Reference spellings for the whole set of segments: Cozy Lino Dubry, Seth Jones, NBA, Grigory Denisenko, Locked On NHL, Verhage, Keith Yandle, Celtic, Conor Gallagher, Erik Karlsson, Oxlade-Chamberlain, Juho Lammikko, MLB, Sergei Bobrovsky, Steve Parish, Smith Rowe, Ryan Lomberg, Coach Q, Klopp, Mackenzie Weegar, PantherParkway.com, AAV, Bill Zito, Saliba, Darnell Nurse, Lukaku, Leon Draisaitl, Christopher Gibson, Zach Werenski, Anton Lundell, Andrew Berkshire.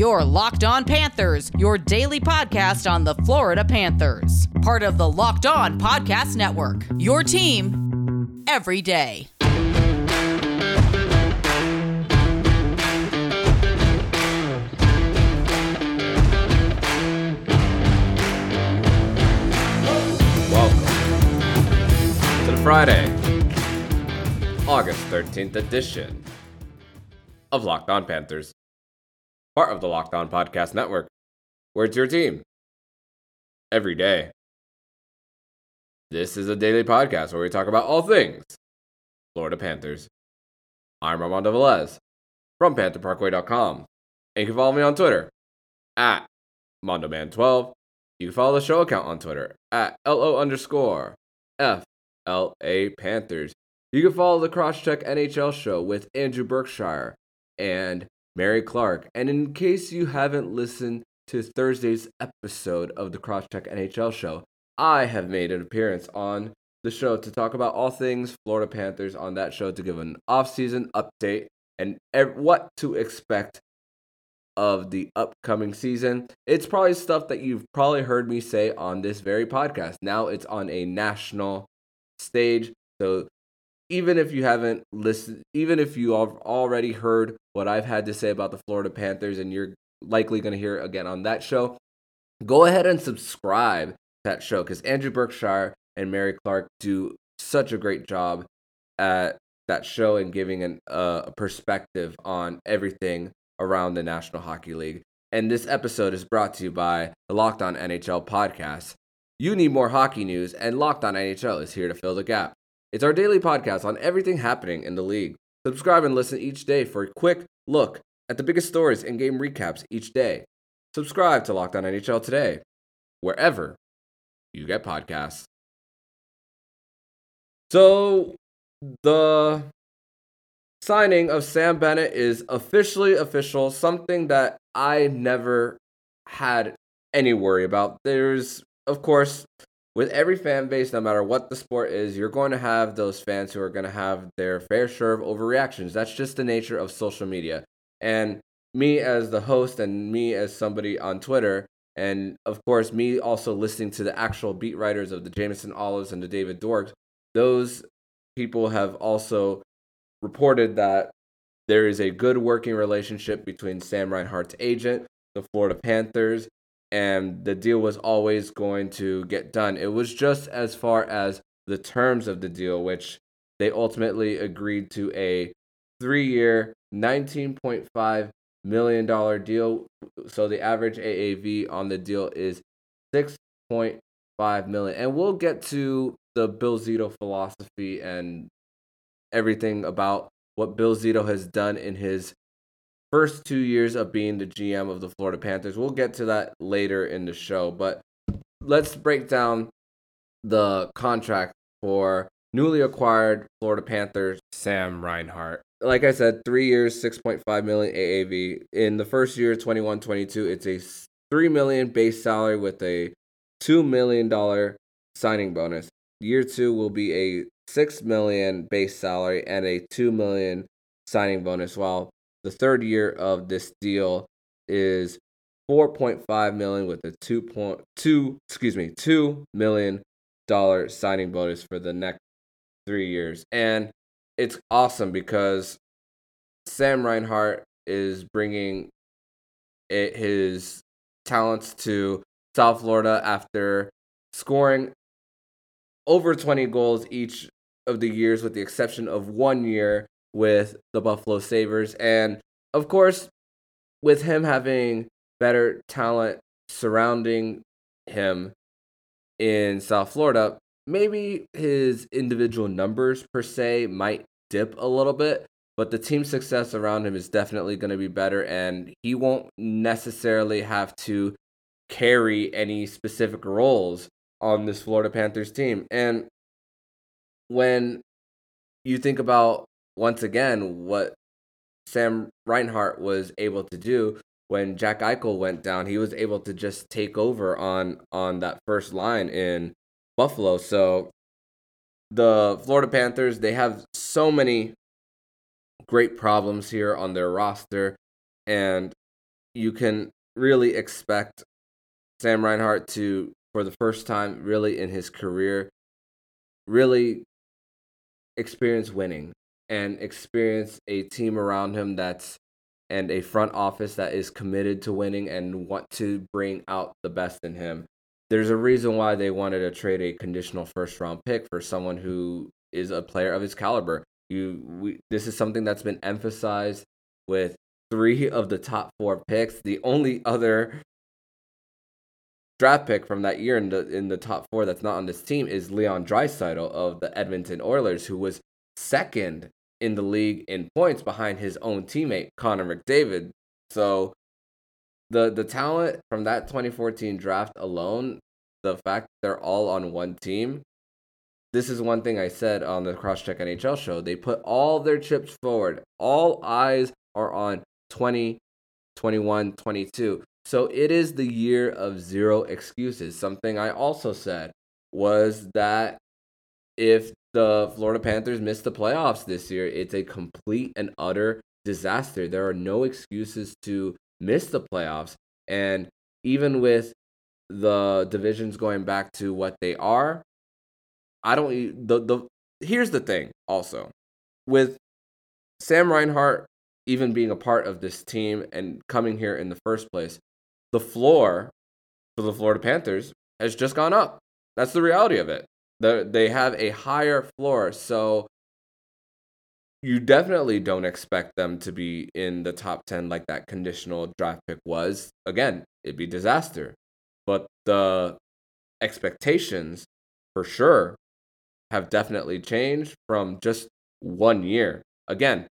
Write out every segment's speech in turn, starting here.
Your Locked On Panthers, your daily podcast on the Florida Panthers. Part of the Locked On Podcast Network, your team every day. Welcome to the Friday, August 13th edition of Locked On Panthers, part of the Locked On Podcast Network, where it's your team every day. This is a daily podcast where we talk about all things Florida Panthers. I'm Armando Velez from PantherParkway.com, and you can follow me on Twitter at MondoMan12. You can follow the show account on Twitter at LO_FLA Panthers. You can follow the Crosscheck NHL show with Andrew Berkshire and Mary Clark. And in case you haven't listened to Thursday's episode of the Crosscheck NHL show, I have made an appearance on the show to talk about all things Florida Panthers on that show, to give an off-season update and what to expect of the upcoming season. It's probably stuff that you've probably heard me say on this very podcast. Now it's on a national stage, so even if you haven't listened, even if you have already heard what I've had to say about the Florida Panthers, and you're likely going to hear it again on that show, go ahead and subscribe to that show, because Andrew Berkshire and Mary Clark do such a great job at that show and giving a perspective on everything around the National Hockey League. And this episode is brought to you by the Locked On NHL podcast. You need more hockey news, and Locked On NHL is here to fill the gap. It's our daily podcast on everything happening in the league. Subscribe and listen each day for a quick look at the biggest stories and game recaps each day. Subscribe to Locked On NHL today, wherever you get podcasts. So, the signing of Sam Bennett is officially official, something that I never had any worry about. There's, of course, with every fan base, no matter what the sport is, you're going to have those fans who are going to have their fair share of overreactions. That's just the nature of social media. And me as the host, and me as somebody on Twitter, and of course me also listening to the actual beat writers of the Jameson Olives and the David Dwork, those people have also reported that there is a good working relationship between Sam Reinhart's agent, the Florida Panthers, and the deal was always going to get done. It was just as far as the terms of the deal, which they ultimately agreed to a 3-year, $19.5 million deal. So the average AAV on the deal is $6.5 million. And we'll get to the Bill Zito philosophy and everything about what Bill Zito has done in his first 2 years of being the GM of the Florida Panthers. We'll get to that later in the show, but let's break down the contract for newly acquired Florida Panthers Sam Reinhart. Like I said, 3 years, $6.5 million AAV. In the first year, 21-22, it's a $3 million base salary with a $2 million signing bonus. Year two will be a $6 million base salary and a $2 million signing bonus, while the third year of this deal is $4.5 million with a $2 million signing bonus for the next 3 years. And it's awesome because Sam Reinhart is bringing his talents to South Florida after scoring over 20 goals each of the years, with the exception of 1 year with the Buffalo Sabres. And of course, with him having better talent surrounding him in South Florida, maybe his individual numbers per se might dip a little bit, but the team success around him is definitely going to be better, and he won't necessarily have to carry any specific roles on this Florida Panthers team. And when you think about, once again, what Sam Reinhart was able to do when Jack Eichel went down, he was able to just take over on that first line in Buffalo. So the Florida Panthers, they have so many great problems here on their roster, and you can really expect Sam Reinhart to, for the first time really in his career, really experience winning and experience a team around him that's, and a front office that is committed to winning and want to bring out the best in him. There's a reason why they wanted to trade a conditional first-round pick for someone who is a player of his caliber. This is something that's been emphasized with 3 of the top 4 picks. The only other draft pick from that year in the top 4 that's not on this team is Leon Draisaitl of the Edmonton Oilers, who was second in the league in points behind his own teammate, Connor McDavid. So the talent from that 2014 draft alone, the fact they're all on one team, this is one thing I said on the Crosscheck NHL show. They put all their chips forward. All eyes are on 20, 21, 22. So it is the year of zero excuses. Something I also said was that if the Florida Panthers missed the playoffs this year, it's a complete and utter disaster. There are no excuses to miss the playoffs. And even with the divisions going back to what they are, here's the thing also. With Sam Reinhart even being a part of this team and coming here in the first place, the floor for the Florida Panthers has just gone up. That's the reality of it. They have a higher floor, so you definitely don't expect them to be in the top 10 like that conditional draft pick was. Again, it'd be disaster. But the expectations, for sure, have definitely changed from just one year. Again,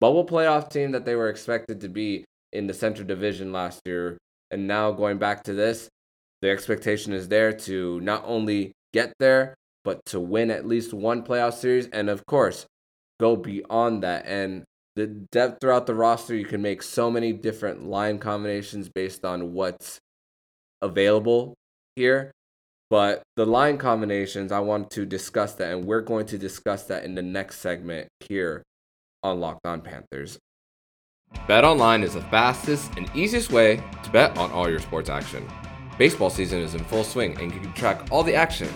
bubble playoff team that they were expected to be in the Central Division last year, and now going back to this, the expectation is there to not only get there, but to win at least one playoff series, and of course, go beyond that. And the depth throughout the roster, you can make so many different line combinations based on what's available here. But the line combinations, I want to discuss that, and we're going to discuss that in the next segment here on Locked On Panthers. BetOnline is the fastest and easiest way to bet on all your sports action. Baseball season is in full swing, and you can track all the action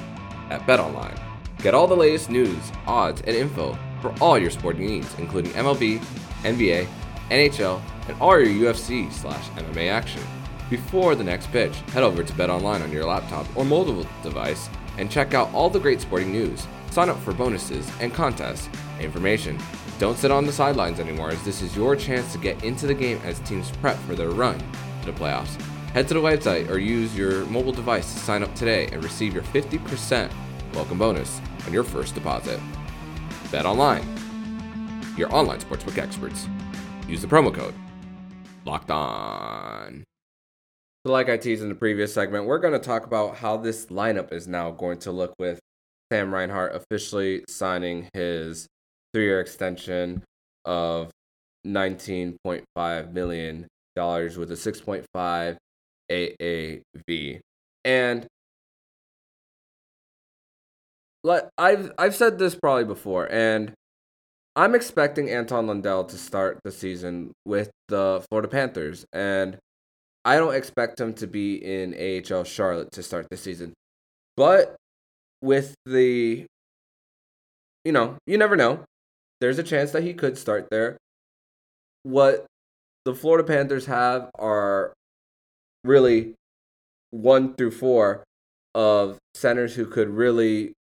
at BetOnline. Get all the latest news, odds, and info for all your sporting needs, including MLB, NBA, NHL, and all your UFC/MMA action. Before the next pitch, head over to BetOnline on your laptop or mobile device and check out all the great sporting news. Sign up for bonuses and contests and information. Don't sit on the sidelines anymore, as this is your chance to get into the game as teams prep for their run to the playoffs. Head to the website or use your mobile device to sign up today and receive your 50% welcome bonus on your first deposit. BetOnline, your online sportsbook experts. Use the promo code LOCKEDON. So like I teased in the previous segment, we're going to talk about how this lineup is now going to look with Sam Reinhart officially signing his 3-year extension of $19.5 million with a 6.5 AAV. And I've said this probably before, and I'm expecting Anton Lundell to start the season with the Florida Panthers, and I don't expect him to be in AHL Charlotte to start the season. But with the, you never know. There's a chance that he could start there. What the Florida Panthers have are really 1 through 4 of centers who could really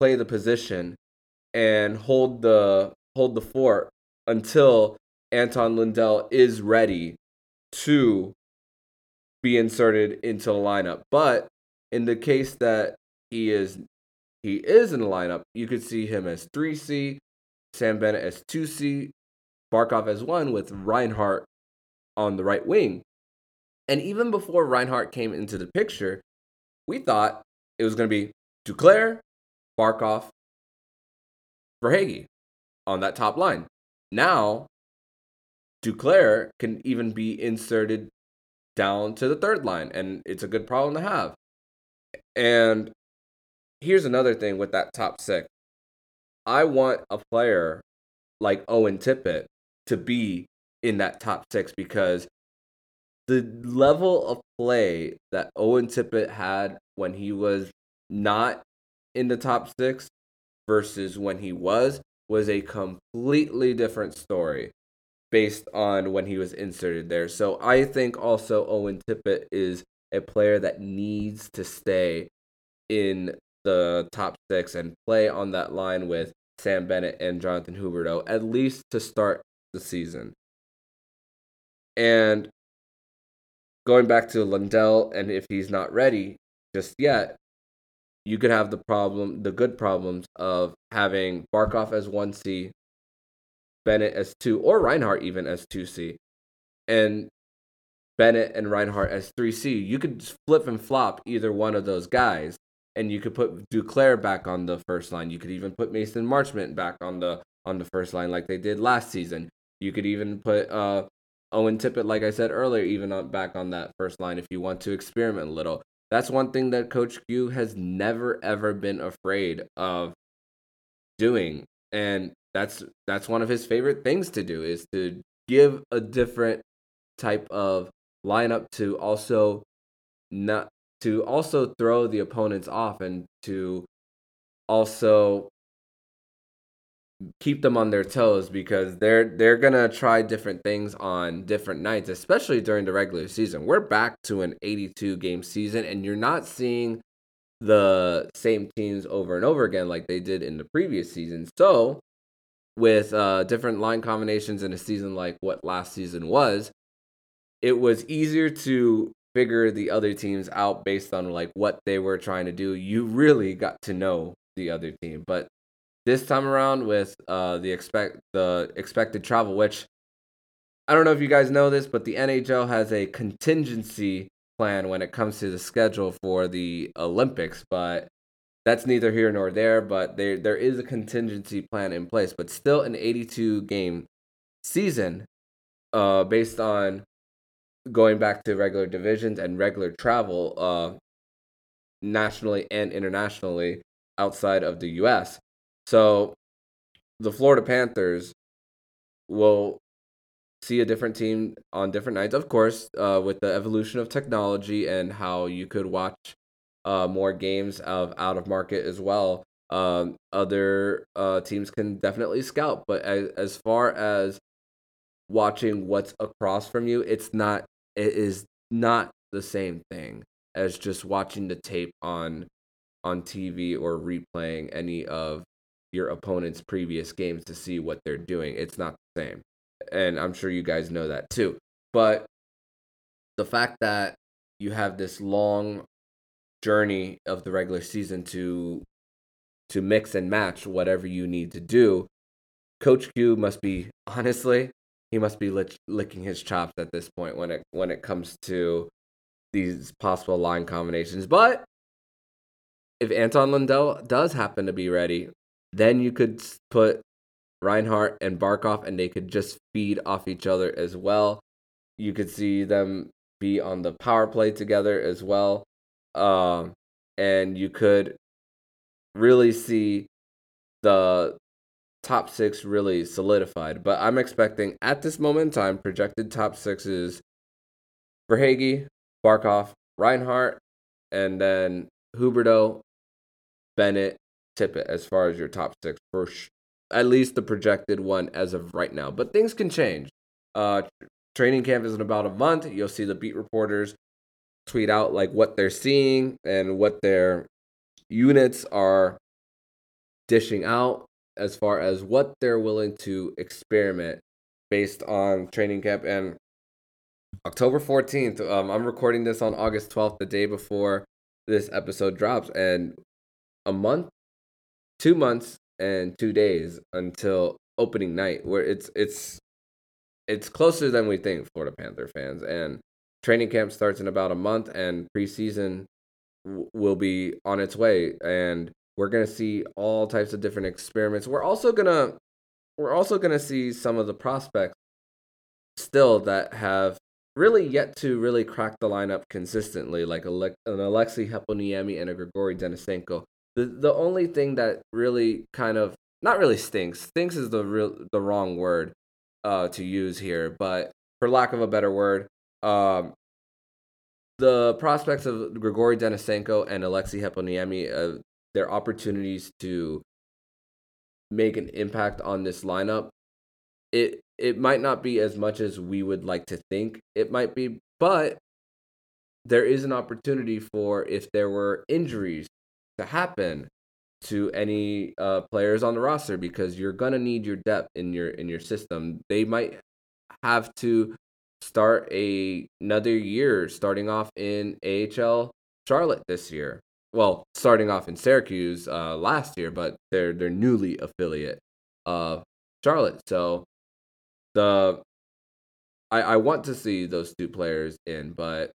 play the position and hold the fort until Anton Lundell is ready to be inserted into the lineup. But in the case that he is in the lineup, you could see him as 3C, Sam Bennett as 2C, Barkov as 1, with Reinhart on the right wing. And even before Reinhart came into the picture, we thought it was going to be Duclair, Barkov, Verhage on that top line. Now, Duclair can even be inserted down to the third line, and it's a good problem to have. And here's another thing with that top 6. I want a player like Owen Tippett to be in that top 6, because the level of play that Owen Tippett had when he was not in the top six versus when he was a completely different story based on when he was inserted there. So I think also Owen Tippett is a player that needs to stay in the top six and play on that line with Sam Bennett and Jonathan Huberdeau, at least to start the season. And going back to Lundell, and if he's not ready just yet, you could have the good problems of having Barkov as 1C, Bennett as 2, or Reinhart even as 2C, and Bennett and Reinhart as 3C. You could flip and flop either one of those guys, and you could put Duclair back on the first line. You could even put Mason Marchment back on the first line like they did last season. You could even put Owen Tippett, like I said earlier, even back on that first line if you want to experiment a little. That's one thing that Coach Q has never, ever been afraid of doing. And that's one of his favorite things to do, is to give a different type of lineup to also throw the opponents off and to also keep them on their toes, because they're going to try different things on different nights, especially during the regular season. We're back to an 82-game season, and you're not seeing the same teams over and over again like they did in the previous season. So with different line combinations in a season like what last season was, it was easier to figure the other teams out based on like what they were trying to do. You really got to know the other team. But this time around, with the expected travel, which I don't know if you guys know this, but the NHL has a contingency plan when it comes to the schedule for the Olympics, but that's neither here nor there. But there is a contingency plan in place, but still an 82-game season based on going back to regular divisions and regular travel nationally and internationally outside of the U.S., so the Florida Panthers will see a different team on different nights, of course, with the evolution of technology and how you could watch more games out of market as well. Other teams can definitely scout, but as far as watching what's across from you, it is not the same thing as just watching the tape on TV or replaying any of your opponent's previous games to see what they're doing. It's not the same. And I'm sure you guys know that too. But the fact that you have this long journey of the regular season to mix and match whatever you need to do, Coach Q must be, honestly, he must be licking his chops at this point when it comes to these possible line combinations. But if Anton Lundell does happen to be ready, then you could put Reinhart and Barkov, and they could just feed off each other as well. You could see them be on the power play together as well. And you could really see the top six really solidified. But I'm expecting, at this moment in time, projected top six is Verhage, Barkov, Reinhart, and then Huberdeau, Bennett, Tippett as far as your top six, for at least the projected one as of right now. But things can change. Training camp is in about a month. You'll see the beat reporters tweet out like what they're seeing and what their units are dishing out as far as what they're willing to experiment based on training camp. And October 14th, I'm recording this on August 12th, the day before this episode drops, and a month, 2 months and 2 days until opening night, where it's closer than we think, Florida Panther fans. And training camp starts in about a month, and preseason will be on its way. And we're gonna see all types of different experiments. We're also gonna see some of the prospects still that have really yet to really crack the lineup consistently, like an Alexi Heponiemi and a Grigory Denisenko. The only thing that really kind of, not really stinks is the wrong word to use here, but for lack of a better word, The prospects of Grigory Denisenko and Alexei Heponiemi, their opportunities to make an impact on this lineup, it might not be as much as we would like to think it might be, but there is an opportunity for, if there were injuries to happen to any players on the roster, because you're gonna need your depth in your system. They might have to start another year starting off in AHL Charlotte this year. Well, starting off in Syracuse last year, but they're newly affiliate of Charlotte. So I want to see those two players in, but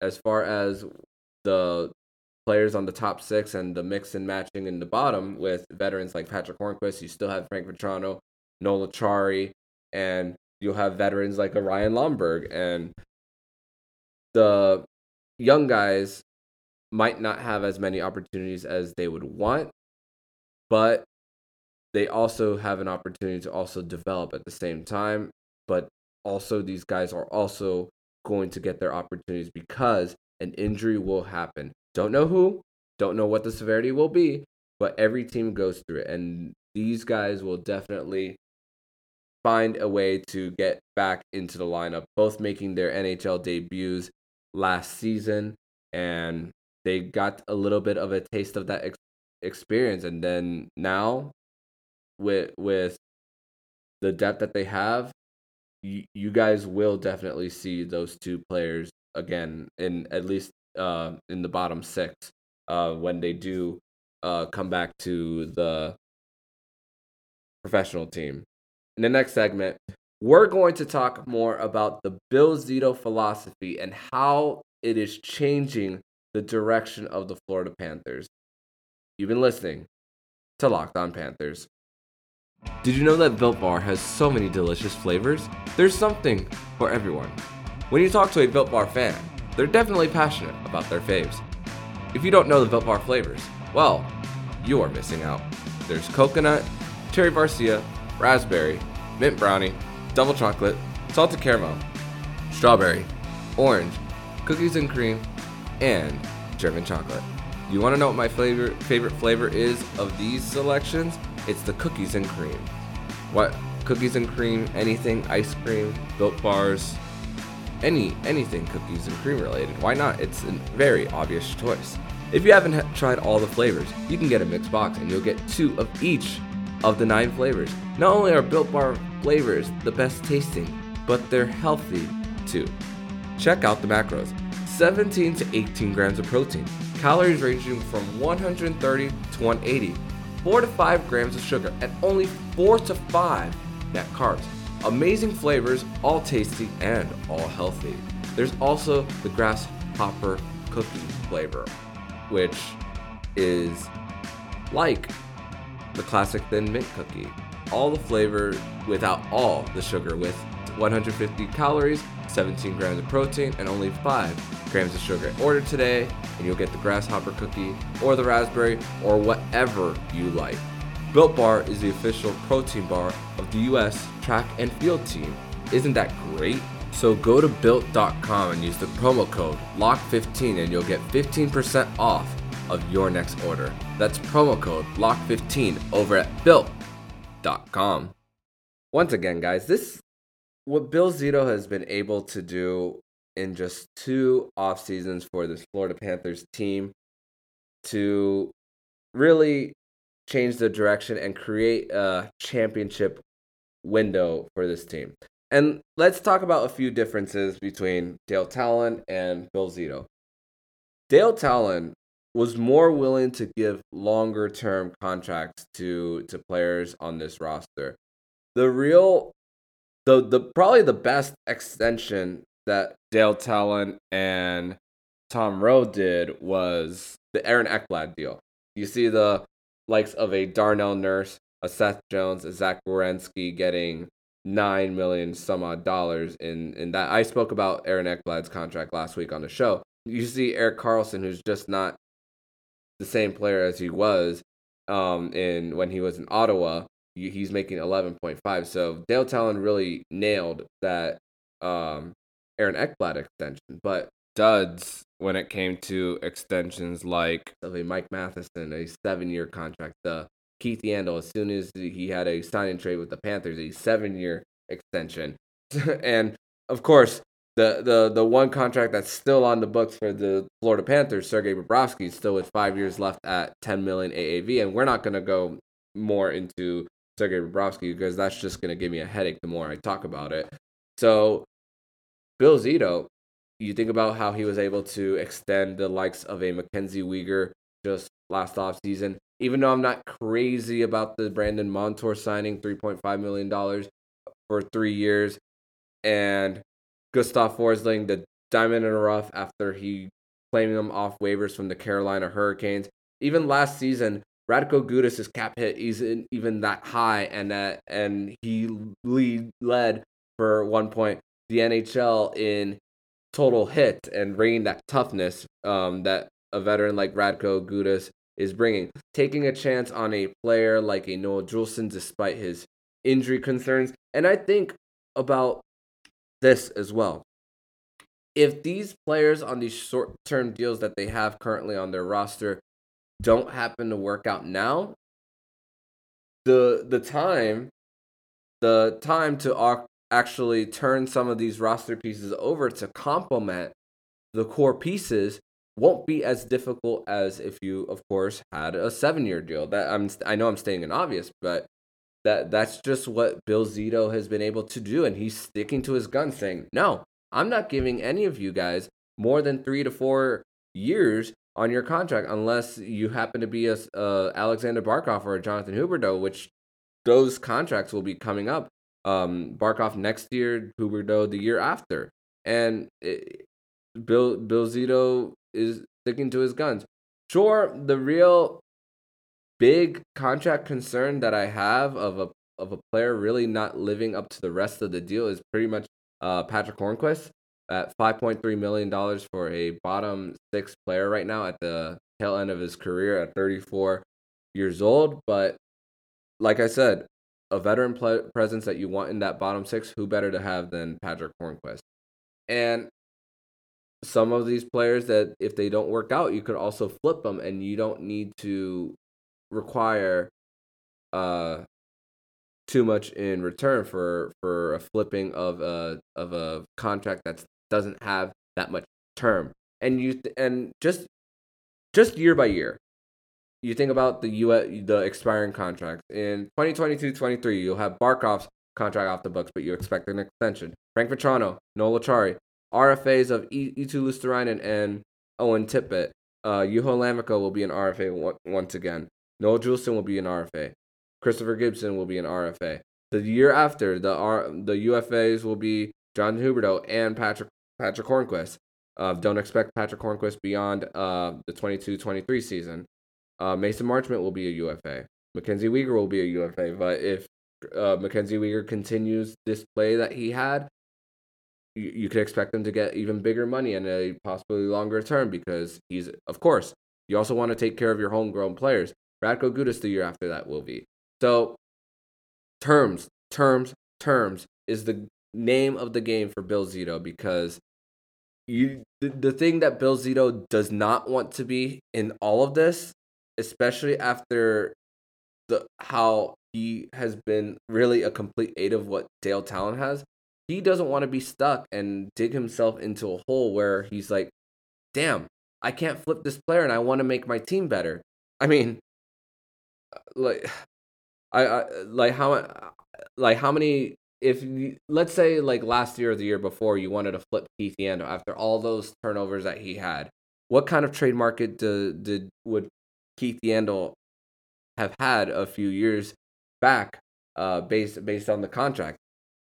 as far as the players on the top six and the mix and matching in the bottom with veterans like Patric Hörnqvist, you still have Frank Vatrano, Noel Acciari, and you'll have veterans like Ryan Lomberg. And the young guys might not have as many opportunities as they would want, but they also have an opportunity to also develop at the same time. But also, these guys are also going to get their opportunities because an injury will happen. Don't know who, don't know what the severity will be, but every team goes through it. And these guys will definitely find a way to get back into the lineup, both making their NHL debuts last season, and they got a little bit of a taste of that experience. And then now with the depth that they have, you guys will definitely see those two players again, in at least in the bottom six, when they do come back to the professional team. In the next segment, we're going to talk more about the Bill Zito philosophy and how it is changing the direction of the Florida Panthers. You've been listening to Locked On Panthers. Did you know that Bilt Bar has so many delicious flavors? There's something for everyone. When you talk to a Bilt Bar fan, they're definitely passionate about their faves. If you don't know the Bilt Bar flavors, well, you are missing out. There's coconut, cherry barcia, raspberry, mint brownie, double chocolate, salted caramel, strawberry, orange, cookies and cream, and German chocolate. You want to know what my favorite flavor is of these selections? It's the cookies and cream. What? Cookies and cream, anything, ice cream, Bilt Bars, anything cookies and cream related. Why not? It's a very obvious choice. If you haven't tried all the flavors, you can get a mixed box and you'll get two of each of the 9 flavors. Not only are Bilt Bar flavors the best tasting, but they're healthy too. Check out the macros. 17 to 18 grams of protein, calories ranging from 130 to 180, 4 to 5 grams of sugar, and only 4 to 5 net carbs. Amazing flavors, all tasty and all healthy. There's also the grasshopper cookie flavor, which is like the classic thin mint cookie. All the flavor without all the sugar, with 150 calories, 17 grams of protein, and only 5 grams of sugar. Order today and you'll get the grasshopper cookie or the raspberry or whatever you like. Bilt Bar is the official protein bar of the U.S. track and field team. Isn't that great? So go to Bilt.com and use the promo code LOCK15 and you'll get 15% off of your next order. That's promo code LOCK15 over at Bilt.com. Once again, guys, what Bill Zito has been able to do in just 2 off seasons for this Florida Panthers team to really change the direction and create a championship window for this team. And let's talk about a few differences between Dale Tallon and Bill Zito. Dale Tallon was more willing to give longer-term contracts to players on this roster. Probably the best extension that Dale Tallon and Tom Rowe did was the Aaron Ekblad deal. You see the likes of a Darnell Nurse, a Seth Jones, a Zach Werenski getting $9 million some odd in that. I spoke about Aaron Ekblad's contract last week on the show. You see Erik Karlsson, who's just not the same player as he was when he was in Ottawa. He's making $11.5. So Dale Tallon really nailed that Aaron Ekblad extension, but duds when it came to extensions like Mike Matheson, a 7-year contract. Keith Yandle, as soon as he had a sign-and trade with the Panthers, a 7-year extension. And, of course, the one contract that's still on the books for the Florida Panthers, Sergei Bobrovsky, still with 5 years left at $10 million AAV. And we're not going to go more into Sergei Bobrovsky because that's just going to give me a headache the more I talk about it. So, Bill Zito, you think about how he was able to extend the likes of a Mackenzie Weegar just last offseason. Even though I'm not crazy about the Brandon Montour signing, $3.5 million for 3 years, and Gustav Forsling, the diamond in the rough after he claiming him off waivers from the Carolina Hurricanes. Even last season, Radko Gudas' cap hit isn't even that high, and he led for 1 point the NHL in total hit and bringing that toughness that a veteran like Radko Gudas is bringing. Taking a chance on a player like a Noel Juleson despite his injury concerns. And I think about this as well. If these players on these short-term deals that they have currently on their roster don't happen to work out now, the time to actually turn some of these roster pieces over to complement the core pieces won't be as difficult as if you, of course, had a 7-year deal. I know I'm staying in obvious, but that's just what Bill Zito has been able to do, and he's sticking to his gun, saying, no, I'm not giving any of you guys more than 3 to 4 years on your contract unless you happen to be a Alexander Barkov or a Jonathan Huberdeau, which those contracts will be coming up. Barkov next year, Huberdeau the year after. And Bill Zito is sticking to his guns. Sure, the real big contract concern that I have of a player really not living up to the rest of the deal is pretty much Patric Hörnqvist at $5.3 million for a bottom six player right now at the tail end of his career at 34 years old. But like I said, a veteran presence that you want in that bottom six, who better to have than Patric Hörnqvist? And some of these players that if they don't work out, you could also flip them, and you don't need to require too much in return for a flipping of a contract that doesn't have that much term. And just year by year, you think about the expiring contracts. In 2022-23, you'll have Barkov's contract off the books, but you expect an extension. Frank Vatrano, Noel Acciari, RFAs of Itu Luosterainen and Owen Tippett. Juho Lammikko will be an RFA once again. Noel Juleson will be an RFA. Christopher Gibson will be an RFA. The year after, the UFAs will be Jonathan Huberdeau and Patric Hörnqvist. Don't expect Patric Hörnqvist beyond the 22-23 season. Mason Marchment will be a UFA. Mackenzie Weegar will be a UFA. But if Mackenzie Weegar continues this play that he had, you could expect him to get even bigger money and a possibly longer term because he's, of course, you also want to take care of your homegrown players. Radko Gudas the year after that will be. So terms is the name of the game for Bill Zito because the thing that Bill Zito does not want to be in all of this, especially after how he has been really a complete aid of what Dale Tallon has, he doesn't want to be stuck and dig himself into a hole where he's like, damn, I can't flip this player and I want to make my team better. I mean, let's say like last year or the year before you wanted to flip Keith Yandle after all those turnovers that he had, what kind of trade market would Keith Yandle have had a few years back based on the contract?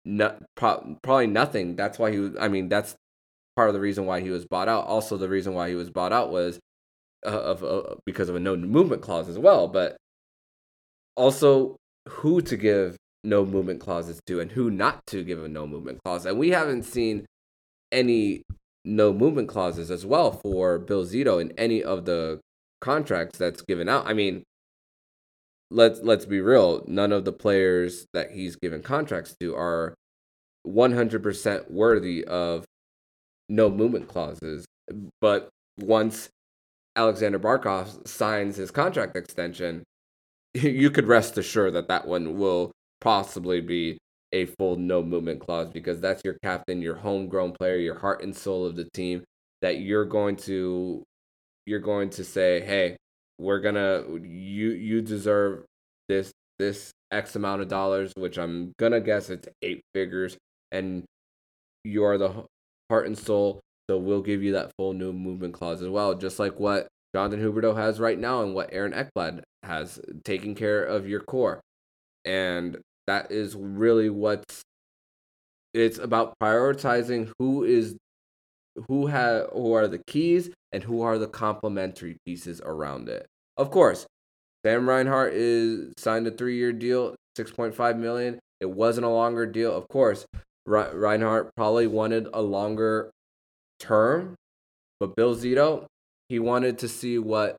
No, probably nothing. That's why that's part of the reason why he was bought out. Also, the reason why he was bought out was because of a no movement clause as well. But also, who to give no movement clauses to and who not to give a no movement clause. And we haven't seen any no movement clauses as well for Bill Zito in any of the contracts that's given out. I mean, let's be real. None of the players that he's given contracts to are 100% worthy of no movement clauses. But once Alexander Barkov signs his contract extension, you could rest assured that that one will possibly be a full no movement clause, because that's your captain, your homegrown player, your heart and soul of the team, that you're going to say, hey, you deserve this X amount of dollars, which I'm gonna guess it's 8 figures, and you are the heart and soul, so we'll give you that full no movement clause as well, just like what Jonathan Huberdeau has right now and what Aaron Ekblad has, taking care of your core. And that is really it's about, prioritizing who are the keys and who are the complementary pieces around it. Of course, Sam Reinhart is signed a 3-year deal, $6.5 million. It wasn't a longer deal. Of course, Reinhart probably wanted a longer term, but Bill Zito, he wanted to see what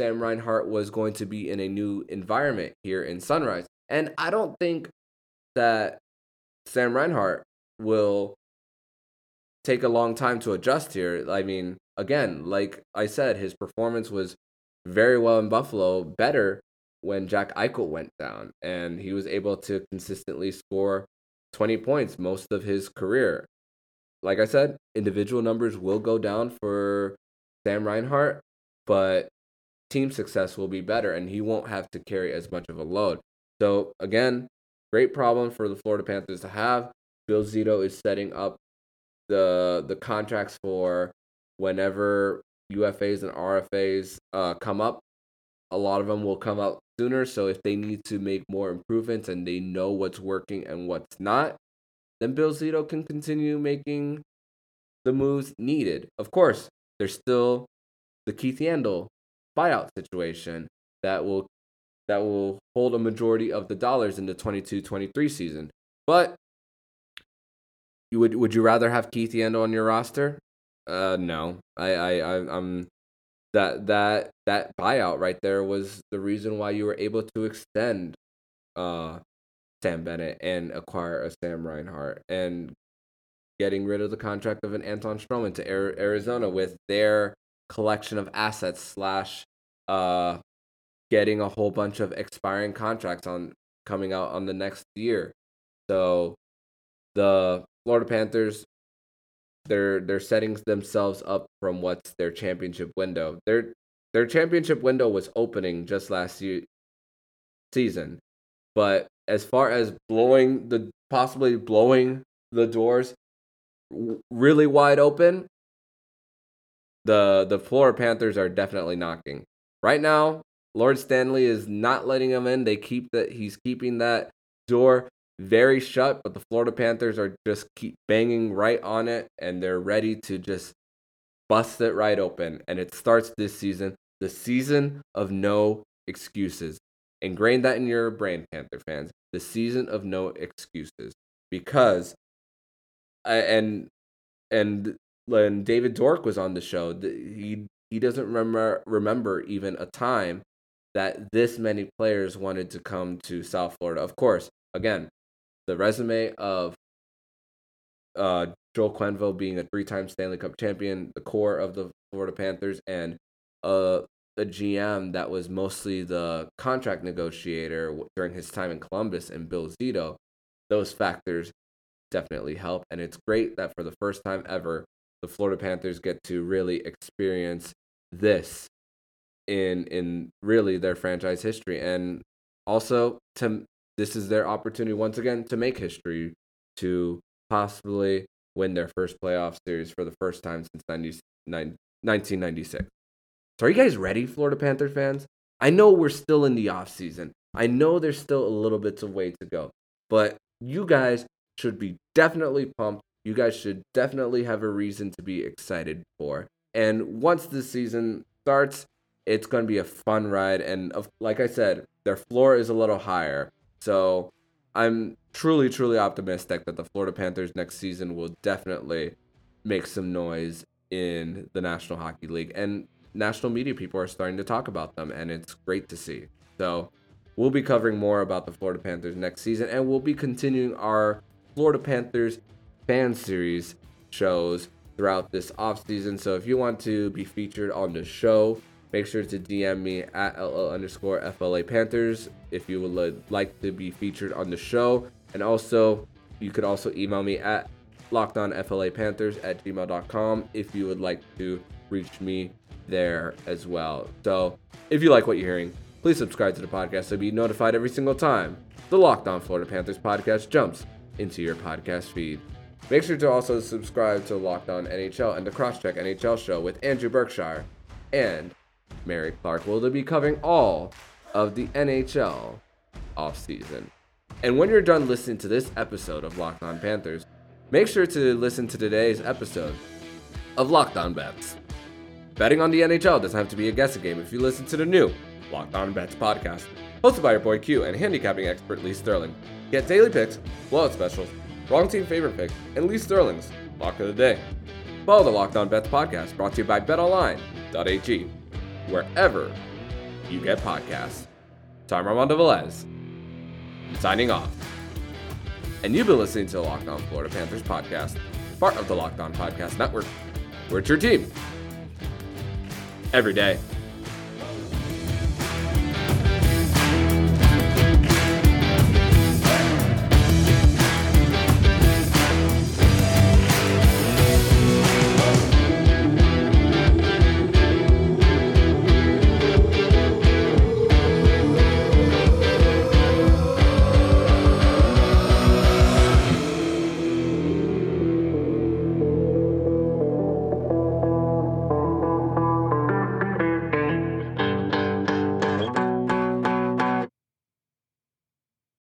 Sam Reinhart was going to be in a new environment here in Sunrise. And I don't think that Sam Reinhart will take a long time to adjust here. I mean, again, like I said, his performance was very well in Buffalo, better when Jack Eichel went down, and he was able to consistently score 20 points most of his career. Like I said, individual numbers will go down for Sam Reinhart, but team success will be better, and he won't have to carry as much of a load. So again, great problem for the Florida Panthers to have. Bill Zito is setting up the contracts for whenever UFAs and RFAs come up. A lot of them will come out sooner, so if they need to make more improvements and they know what's working and what's not, then Bill Zito can continue making the moves needed. Of course, there's still the Keith Yandle buyout situation that will hold a majority of the dollars in the 22-23 season. But would you rather have Keith Yandle on your roster? No. I'm that buyout right there was the reason why you were able to extend Sam Bennett and acquire a Sam Reinhart, and getting rid of the contract of an Anton Stroman to Arizona with their collection of assets / getting a whole bunch of expiring contracts on coming out on the next year. So the Florida Panthers, they're setting themselves up from what's their championship window. Their championship window was opening just last season, but as far as possibly blowing the doors really wide open, the Florida Panthers are definitely knocking right now. Lord Stanley is not letting him in. He's keeping that door very shut, but the Florida Panthers are just keep banging right on it, and they're ready to just bust it right open. And it starts this season, the season of no excuses. Ingrain that in your brain, Panther fans. The season of no excuses, because and when David Dwork was on the show, he doesn't remember even a time that this many players wanted to come to South Florida. Of course, again, the resume of Joel Quenville being a 3-time Stanley Cup champion, the core of the Florida Panthers, and a GM that was mostly the contract negotiator during his time in Columbus, and Bill Zito, those factors definitely help. And it's great that for the first time ever, the Florida Panthers get to really experience this in really their franchise history. And also, this is their opportunity once again to make history, to possibly win their first playoff series for the first time since 1996. So are you guys ready, Florida Panther fans? I know we're still in the offseason. I know there's still a little bit of way to go, but you guys should be definitely pumped. You guys should definitely have a reason to be excited for. And once this season starts, it's going to be a fun ride. And like I said, their floor is a little higher. So I'm truly, truly optimistic that the Florida Panthers next season will definitely make some noise in the National Hockey League. And national media people are starting to talk about them, and it's great to see. So we'll be covering more about the Florida Panthers next season, and we'll be continuing our Florida Panthers fan series shows throughout this offseason. So if you want to be featured on the show, make sure to DM me at LL_FLA Panthers if you would like to be featured on the show. And also, you could also email me at LockedOnFLAPanthers@gmail.com if you would like to reach me there as well. So if you like what you're hearing, please subscribe to the podcast to be notified every single time the Locked On Florida Panthers podcast jumps into your podcast feed. Make sure to also subscribe to Locked On NHL and the Crosscheck NHL show with Andrew Berkshire and Mary Clark. We'll be covering all of the NHL offseason. And when you're done listening to this episode of Locked On Panthers, make sure to listen to today's episode of Locked On Bets. Betting on the NHL doesn't have to be a guessing game if you listen to the new Locked On Bets podcast, hosted by your boy Q and handicapping expert Lee Sterling. Get daily picks, blowout specials, wrong team favorite picks, and Lee Sterling's Lock of the Day. Follow the Locked On Bets podcast, brought to you by BetOnline.ag, wherever you get podcasts. I'm Armando Velez, signing off. And you've been listening to the Locked On Florida Panthers podcast, part of the Locked On Podcast Network. We're at your team every day.